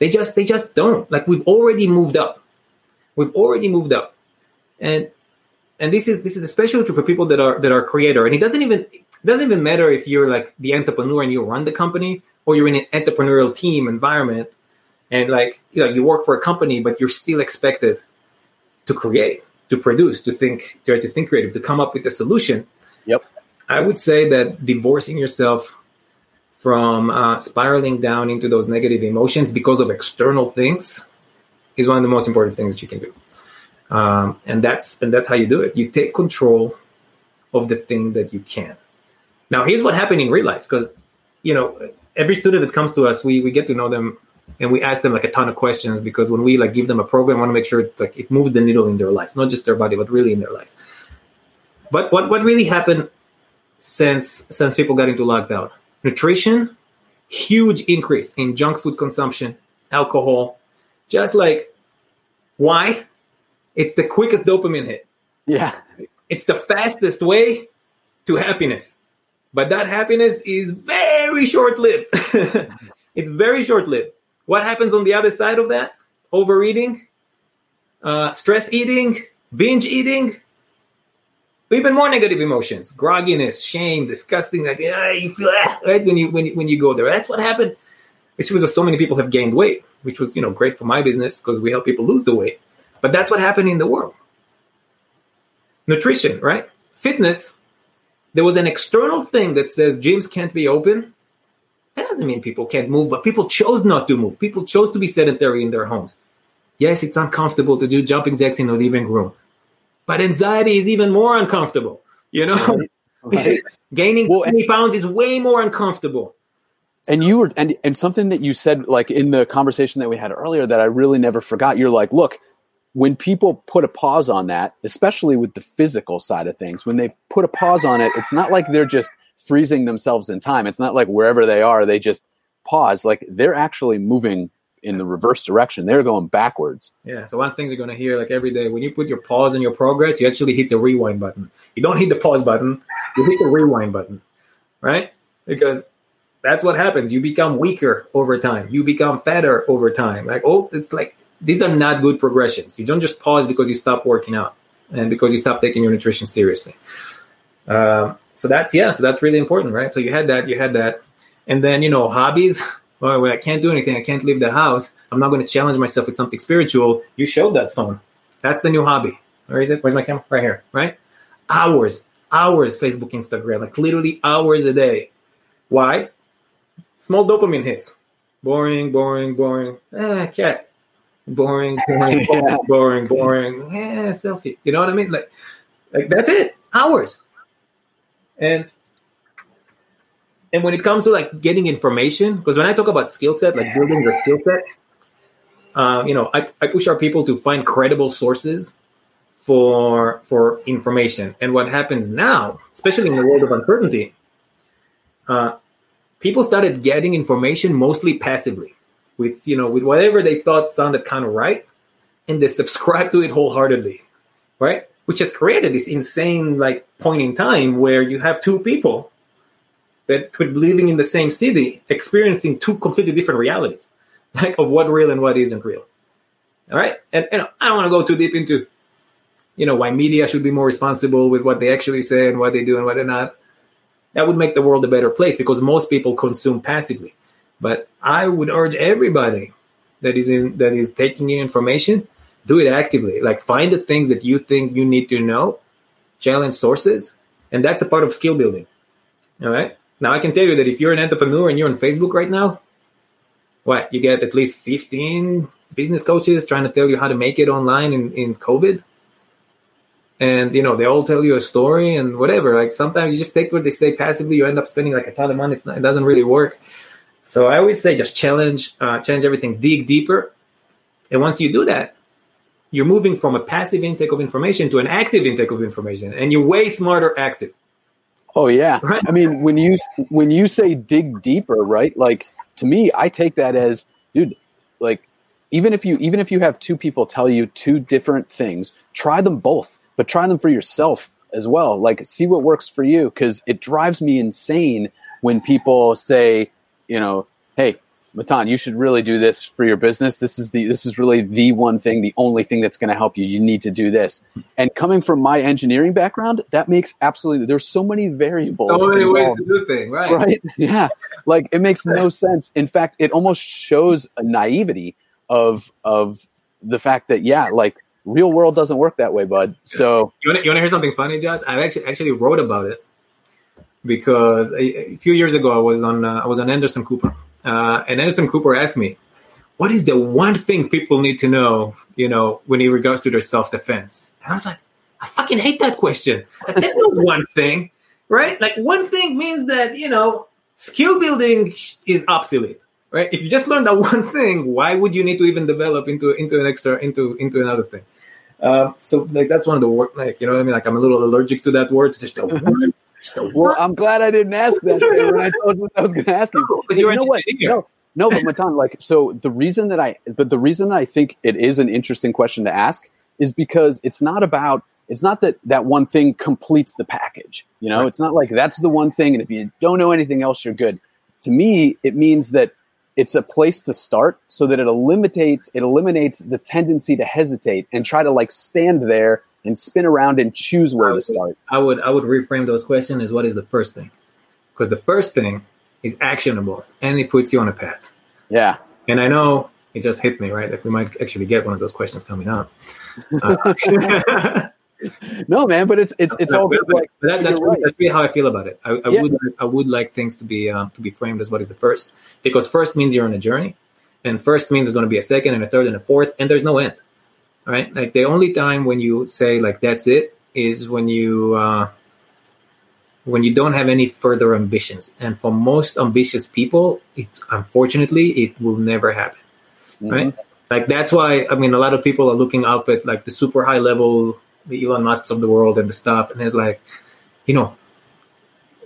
They just don't. Like we've already moved up. And this is especially true for people that are creator. And it doesn't even matter if you're like the entrepreneur and you run the company or you're in an entrepreneurial team environment and like, you know, you work for a company, but you're still expected to create, to produce, to think, try to think creative, to come up with a solution. Yep. I would say that divorcing yourself from spiraling down into those negative emotions because of external things is one of the most important things that you can do. And that's how you do it. You take control of the thing that you can. Now, here's what happened in real life, because, you know, every student that comes to us, we get to know them and we ask them like a ton of questions, because when we like give them a program, we want to make sure like it moves the needle in their life, not just their body, but really in their life. But what really happened since people got into lockdown? Nutrition, huge increase in junk food consumption, alcohol. Just like, why? It's the quickest dopamine hit. Yeah. It's the fastest way to happiness. But that happiness is very short-lived. It's very short-lived. What happens on the other side of that? Overeating, stress eating, binge eating. Even more negative emotions, grogginess, shame, disgusting, like you feel right when you go there. That's what happened. Which was so many people have gained weight, which was, you know, great for my business because we help people lose the weight. But that's what happened in the world. Nutrition, right? Fitness. There was an external thing that says gyms can't be open. That doesn't mean people can't move, but people chose not to move. People chose to be sedentary in their homes. Yes, it's uncomfortable to do jumping jacks in the living room. But anxiety is even more uncomfortable, you know? Right. Gaining 20 pounds is way more uncomfortable. And you were, and something that you said, like in the conversation that we had earlier that I really never forgot, you're like, look, when people put a pause on that, especially with the physical side of things, when they put a pause on it, it's not like they're just freezing themselves in time. It's not like wherever they are, they just pause. Like they're actually moving in the reverse direction. They're going backwards. Yeah. So one thing you're going to hear like every day, when you put your pause on your progress, you actually hit the rewind button. You don't hit the pause button. You hit the rewind button, right? Because that's what happens. You become weaker over time. You become fatter over time. Like, oh, it's like, these are not good progressions. You don't just pause because you stop working out and because you stop taking your nutrition seriously. So that's really important, right? So you had that. And then, you know, hobbies. Well, I can't do anything. I can't leave the house. I'm not going to challenge myself with something spiritual. You showed that phone. That's the new hobby. Where is it? Where's my camera? Right here, right? Hours, Facebook, Instagram, like literally hours a day. Why? Small dopamine hits. Boring. Cat. Boring. Yeah, selfie. You know what I mean? Like that's it. Hours. And when it comes to like getting information, because when I talk about skill set, like building your skill set, you know, I push our people to find credible sources for information. And what happens now, especially in the world of uncertainty, people started getting information mostly passively. with, you know, with whatever they thought sounded kind of right, and they subscribed to it wholeheartedly, right? Which has created this insane, like, point in time where you have two people that could be living in the same city experiencing two completely different realities, like, of what real and what isn't real. All right? And I don't want to go too deep into, you know, why media should be more responsible with what they actually say and what they do and what they're not. That would make the world a better place because most people consume passively. But I would urge everybody that is taking in information, do it actively. Like, find the things that you think you need to know, challenge sources, and that's a part of skill building. All right? Now, I can tell you that if you're an entrepreneur and you're on Facebook right now, what, you get at least 15 business coaches trying to tell you how to make it online in COVID? And, you know, they all tell you a story and whatever. Like, sometimes you just take what they say passively. You end up spending like a ton of money. It doesn't really work. So I always say just challenge everything, dig deeper. And once you do that, you're moving from a passive intake of information to an active intake of information. And you're way smarter active. Oh, yeah. Right? I mean, when you say dig deeper, right? Like, to me, I take that as, dude, like, even if you have two people tell you two different things, try them both. But try them for yourself as well. Like, see what works for you, because it drives me insane when people say, you know, hey, Matan, you should really do this for your business. This is really the one thing, the only thing that's going to help you. You need to do this. And coming from my engineering background, that makes absolutely – there's so many variables. So many ways to do things, right? Right? Yeah. Like, it makes no sense. In fact, it almost shows a naivety of the fact that, yeah, like, real world doesn't work that way, bud. So you want to hear something funny, Josh? I actually wrote about it because a few years ago I was on Anderson Cooper, and Anderson Cooper asked me, "What is the one thing people need to know, you know, when it regards to their self defense?" And I was like, "I fucking hate that question. Like, there's no one thing, right? Like, one thing means that, you know, skill building is obsolete." Right? If you just learn that one thing, why would you need to even develop into another thing? So, like, that's one of the word, like, you know what I mean? Like, I'm a little allergic to that word. Just the word. Well, I'm glad I didn't ask that when I told you I was going to ask you. But you know what? No, but Matan, like, so the reason that I think it is an interesting question to ask is because it's not that one thing completes the package. You know, right. It's not like that's the one thing, and if you don't know anything else, you're good. To me, it means that it's a place to start so that it eliminates the tendency to hesitate and try to, like, stand there and spin around and choose where to start. I would reframe those questions as, what is the first thing? Because the first thing is actionable and it puts you on a path. Yeah. And I know it just hit me, right? Like, we might actually get one of those questions coming up. No, man, but it's all good. Like, that's really how I feel about it. I would like things to be framed as what is the first, because first means you're on a journey, and first means there's going to be a second and a third and a fourth, and there's no end. All right, like, the only time when you say, like, that's it is when you don't have any further ambitions, and for most ambitious people, unfortunately it will never happen. Mm-hmm. Right, like, that's why, I mean, a lot of people are looking up at, like, the super high level, the Elon Musks of the world and the stuff. And it's like, you know,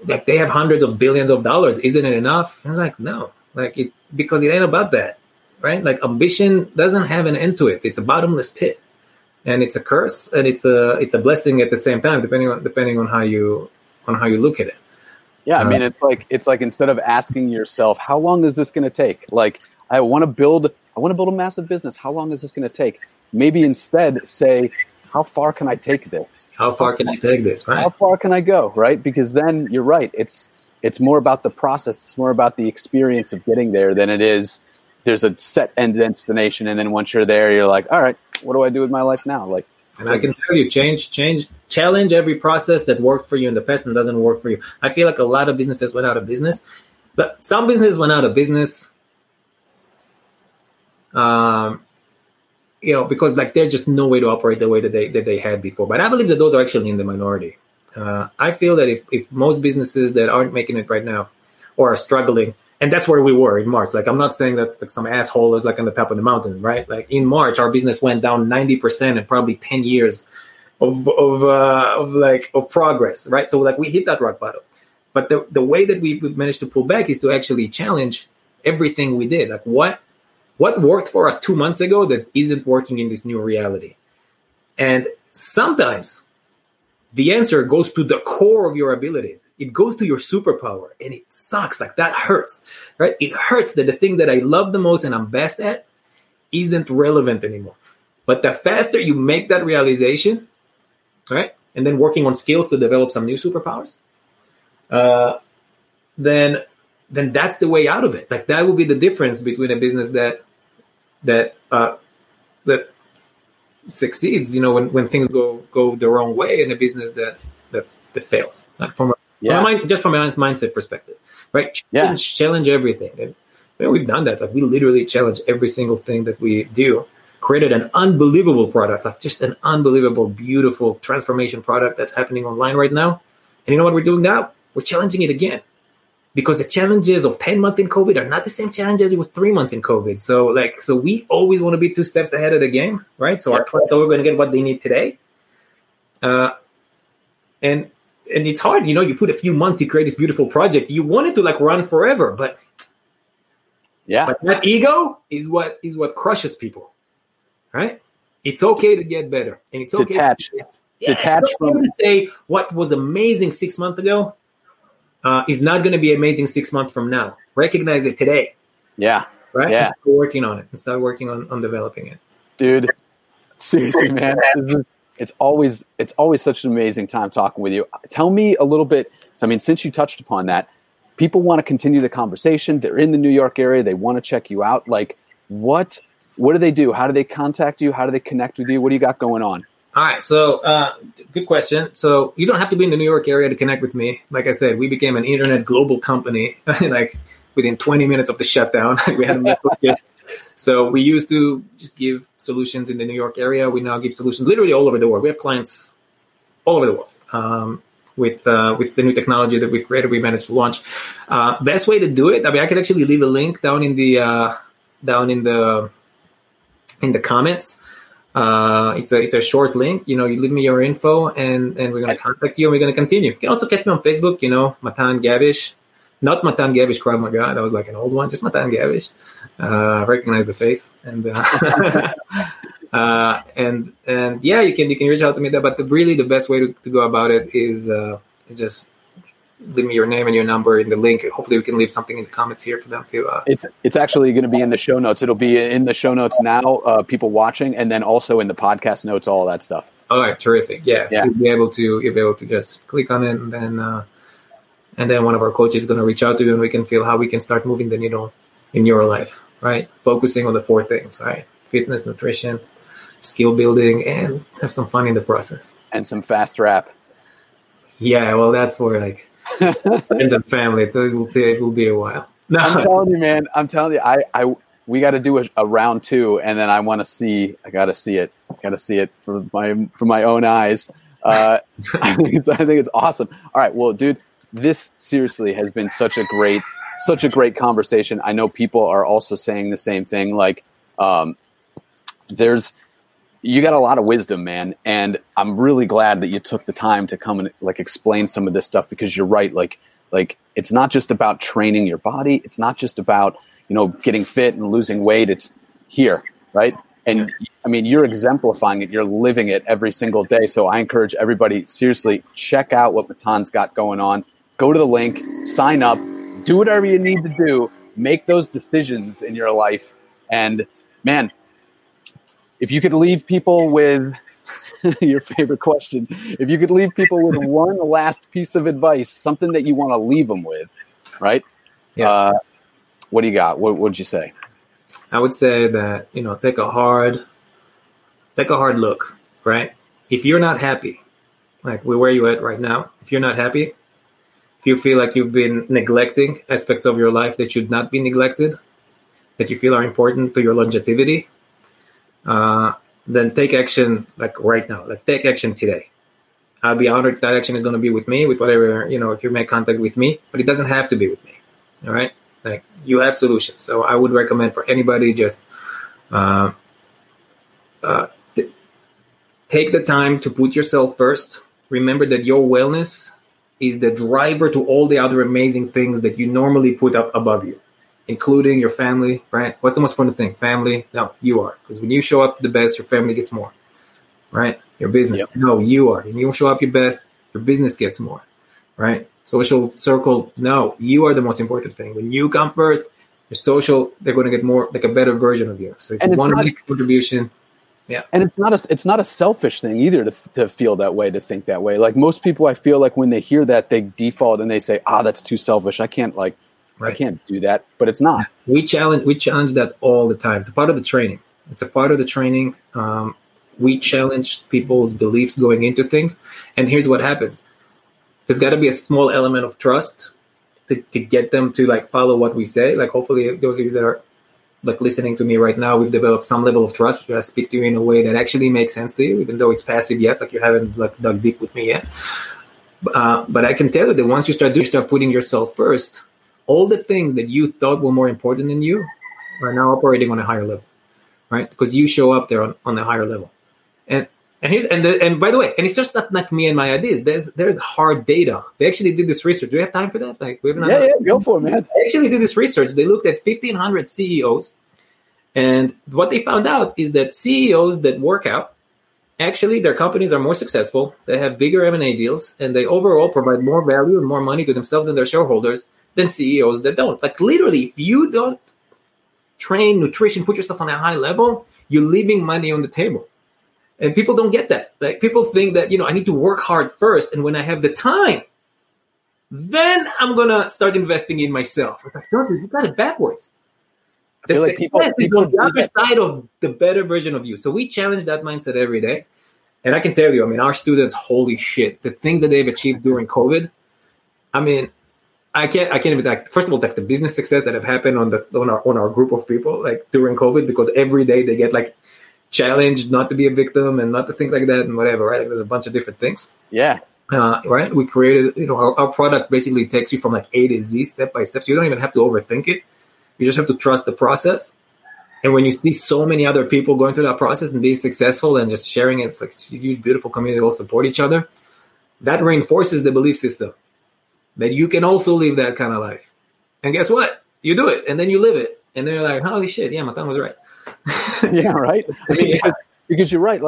like, they have hundreds of billions of dollars. Isn't it enough? And I was like, no, like, it, because it ain't about that, right? Like, ambition doesn't have an end to it. It's a bottomless pit, and it's a curse, and it's a blessing at the same time, depending on how you look at it. Yeah. I mean, it's like, instead of asking yourself, how long is this going to take? Like, I want to build a massive business. How long is this going to take? Maybe instead say, how far can I take this? How far can I take this? Right? How far can I go? Right? Because then you're right. It's more about the process. It's more about the experience of getting there than it is. There's a set end destination, and then once you're there, you're like, all right, what do I do with my life now? Like, and I can tell you, challenge every process that worked for you in the past and doesn't work for you. I feel like a lot of businesses went out of business, but some businesses went out of business. You know, because, like, there's just no way to operate the way that they had before. But I believe that those are actually in the minority. I feel that if most businesses that aren't making it right now or are struggling, and that's where we were in March. Like, I'm not saying that's, like, some asshole is, like, on the top of the mountain, right? Like, in March, our business went down 90% and probably 10 years of progress, right? So, like, we hit that rock bottom. But the way that we managed to pull back is to actually challenge everything we did. Like, what What worked for us 2 months ago that isn't working in this new reality? And sometimes the answer goes to the core of your abilities. It goes to your superpower, and it sucks. Like, that hurts, right? It hurts that the thing that I love the most and I'm best at isn't relevant anymore. But the faster you make that realization, right, and then working on skills to develop some new superpowers, then that's the way out of it. Like, that will be the difference between a business that succeeds, you know, when things go the wrong way, and a business that fails. Like, from a mindset perspective, right? Challenge everything. And we've done that. Like, we literally challenge every single thing that we do. Created an unbelievable product, like just an unbelievable, beautiful transformation product that's happening online right now. And you know what we're doing now? We're challenging it again. Because the challenges of 10 months in COVID are not the same challenges it was 3 months in COVID. So we always want to be 2 steps ahead of the game, right? So our clients are going to get what they need today. And it's hard, you know, you put a few months, you create this beautiful project. You want it to like run forever, but that ego is what crushes people, right? It's okay to get better, and it's okay to say what was amazing 6 months ago is not going to be amazing 6 months from now. Recognize it today. Yeah. Right? Yeah. And start working on it. And start working on developing it. Dude, seriously, man. It's always such an amazing time talking with you. Tell me a little bit, I mean, since you touched upon that, people want to continue the conversation. They're in the New York area. They want to check you out. Like, what do they do? How do they contact you? How do they connect with you? What do you got going on? All right. So good question. So you don't have to be in the New York area to connect with me. Like I said, we became an internet global company like within 20 minutes of the shutdown. We had a network. So we used to just give solutions in the New York area. We now give solutions literally all over the world. We have clients all over the world with the new technology that we've created. We managed to launch. Best way to do it, I mean, I could actually leave a link down in the comments. It's a short link. You know, you leave me your info and we're going to contact you and we're going to continue. You can also catch me on Facebook, you know, Matan Gavish, not Matan Gavish Krav Maga. That was like an old one, just Matan Gavish. Recognize the face. And yeah, you can reach out to me there, but really the best way to go about it is just leave me your name and your number in the link. Hopefully we can leave something in the comments here for them to... It's actually going to be in the show notes. It'll be in the show notes now, people watching, and then also in the podcast notes, all that stuff. All right, terrific. Yeah. So you'll be able to just click on it, and then one of our coaches is going to reach out to you, and we can feel how we can start moving the needle in your life, right? Focusing on the 4 things, right? Fitness, nutrition, skill building, and have some fun in the process. And some fast rap. Yeah, well, that's for like... friends and family, so it will be a while. No. I'm telling you, we got to do a round 2, and then I got to see it from my own eyes. I think it's awesome. All right, well, dude, this seriously has been such a great conversation. I know people are also saying the same thing. Like, you got a lot of wisdom, man, and I'm really glad that you took the time to come and like explain some of this stuff, because you're right. Like it's not just about training your body. It's not just about, you know, getting fit and losing weight. It's here, right? And I mean, you're exemplifying it. You're living it every single day. So I encourage everybody, seriously, check out what Matan's got going on. Go to the link, sign up, do whatever you need to do, make those decisions in your life. And man, if you could leave people with your favorite question, if you could leave people with one last piece of advice, something that you want to leave them with, right? Yeah. What do you got? What would you say? I would say that, you know, take a hard look, right? If you're not happy, like where you're at right now, if you're not happy, if you feel like you've been neglecting aspects of your life that should not be neglected, that you feel are important to your longevity, then take action like right now. Like, take action today. I'll be honored if that action is going to be with me, with whatever, you know, if you make contact with me, but it doesn't have to be with me. All right. Like, you have solutions. So I would recommend for anybody, just, take the time to put yourself first. Remember that your wellness is the driver to all the other amazing things that you normally put up above you. including your family, right? What's the most important thing? Family? No, you are. Because when you show up the best, your family gets more, right? Your business. Yep. No, you are. When you show up your best, your business gets more, right? Social circle. No, you are the most important thing. When you come first, your social, they're going to get more, like a better version of you. So if you want to make a contribution. Yeah. And it's not a selfish thing either to feel that way, to think that way. Like most people, I feel like when they hear that, they default and they say, that's too selfish. I can't I can't do that, but it's not. We challenge that all the time. It's a part of the training. We challenge people's beliefs going into things. And here's what happens. There's got to be a small element of trust to get them to follow what we say. Like hopefully those of you that are listening to me right now, we've developed some level of trust. I speak to you in a way that actually makes sense to you, even though it's passive yet, you haven't dug deep with me yet. But I can tell you that once you start putting yourself first, all the things that you thought were more important than you are now operating on a higher level, right? Because you show up there on a higher level. And by the way, and it's just not me and my ideas. There's hard data. They actually did this research. Do we have time for that? Go for it, man. They actually did this research. They looked at 1,500 CEOs, and what they found out is that CEOs that work out, actually their companies are more successful. They have bigger M&A deals, and they overall provide more value and more money to themselves and their shareholders than CEOs that don't. Literally, if you don't train nutrition, put yourself on a high level, you're leaving money on the table. And people don't get that. People think that, I need to work hard first. And when I have the time, then I'm going to start investing in myself. It's you got it backwards. The success people is on the other side of the better version of you. So we challenge that mindset every day. And I can tell you, our students, holy shit, the things that they've achieved during COVID. I can't even first of all, the business success that have happened on our group of people, during COVID, because every day they get challenged not to be a victim and not to think like that and whatever, right? There's a bunch of different things. Yeah. Right? We created, our product basically takes you from A to Z, step by step. So you don't even have to overthink it. You just have to trust the process. And when you see so many other people going through that process and being successful and just sharing it, it's a huge, beautiful community. We'll support each other. That reinforces the belief system that you can also live that kind of life. And guess what? You do it, and then you live it. And then you're like, holy shit, yeah, Matan was right. Yeah, right. Because you're right.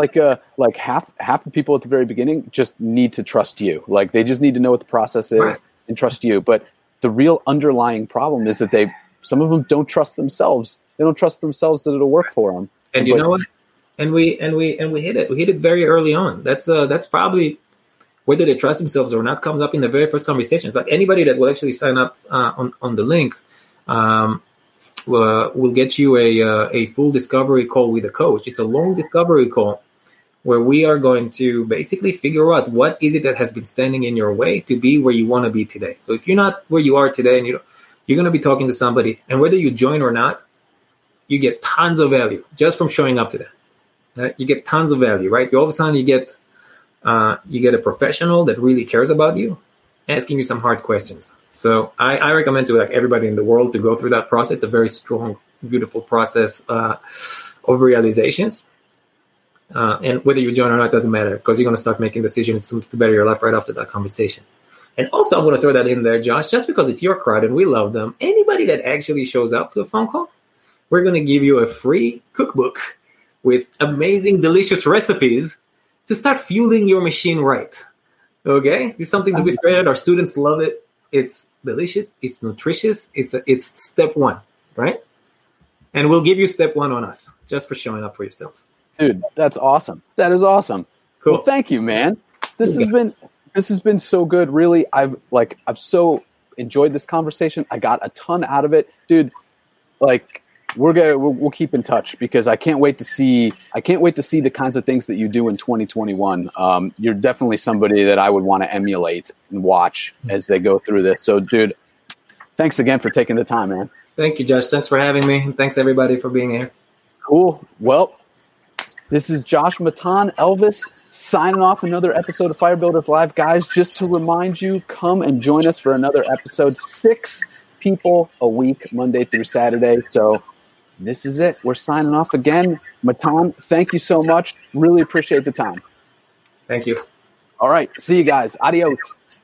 Half the people at the very beginning just need to trust you. They just need to know what the process is, right, and trust you. But the real underlying problem is that some of them don't trust themselves. They don't trust themselves that it'll work for them. And you know what? And we hit it. We hit it very early on. That's probably whether they trust themselves or not comes up in the very first conversations. Anybody that will actually sign up on the link. We'll get you a full discovery call with a coach. It's a long discovery call where we are going to basically figure out what is it that has been standing in your way to be where you want to be today. So if you're not where you are today, and you're going to be talking to somebody, and whether you join or not, you get tons of value just from showing up to that. Right? You get tons of value, right? All of a sudden you get a professional that really cares about you, asking you some hard questions. So I recommend to everybody in the world to go through that process. It's a very strong, beautiful process of realizations. And whether you join or not doesn't matter, because you're going to start making decisions to better your life right after that conversation. And also I'm going to throw that in there, Josh, just because it's your crowd and we love them. Anybody that actually shows up to a phone call, we're going to give you a free cookbook with amazing, delicious recipes to start fueling your machine right. Okay, this is something that we've created. Our students love it. It's delicious. It's nutritious. It's step one, right? And we'll give you step one on us just for showing up for yourself. Dude, that's awesome. That is awesome. Cool. Well, thank you, man. This has been so good. Really, I've so enjoyed this conversation. I got a ton out of it, dude. We'll keep in touch, because I can't wait to see the kinds of things that you do in 2021. You're definitely somebody that I would want to emulate and watch as they go through this. So, dude, thanks again for taking the time, man. Thank you, Josh. Thanks for having me. Thanks everybody for being here. Cool. Well, this is Josh Matan Elvis signing off another episode of Fire Builders Live. Guys, just to remind you, come and join us for another episode. 6 people a week, Monday through Saturday. So this is it. We're signing off again. Matan, thank you so much. Really appreciate the time. Thank you. All right. See you guys. Adios.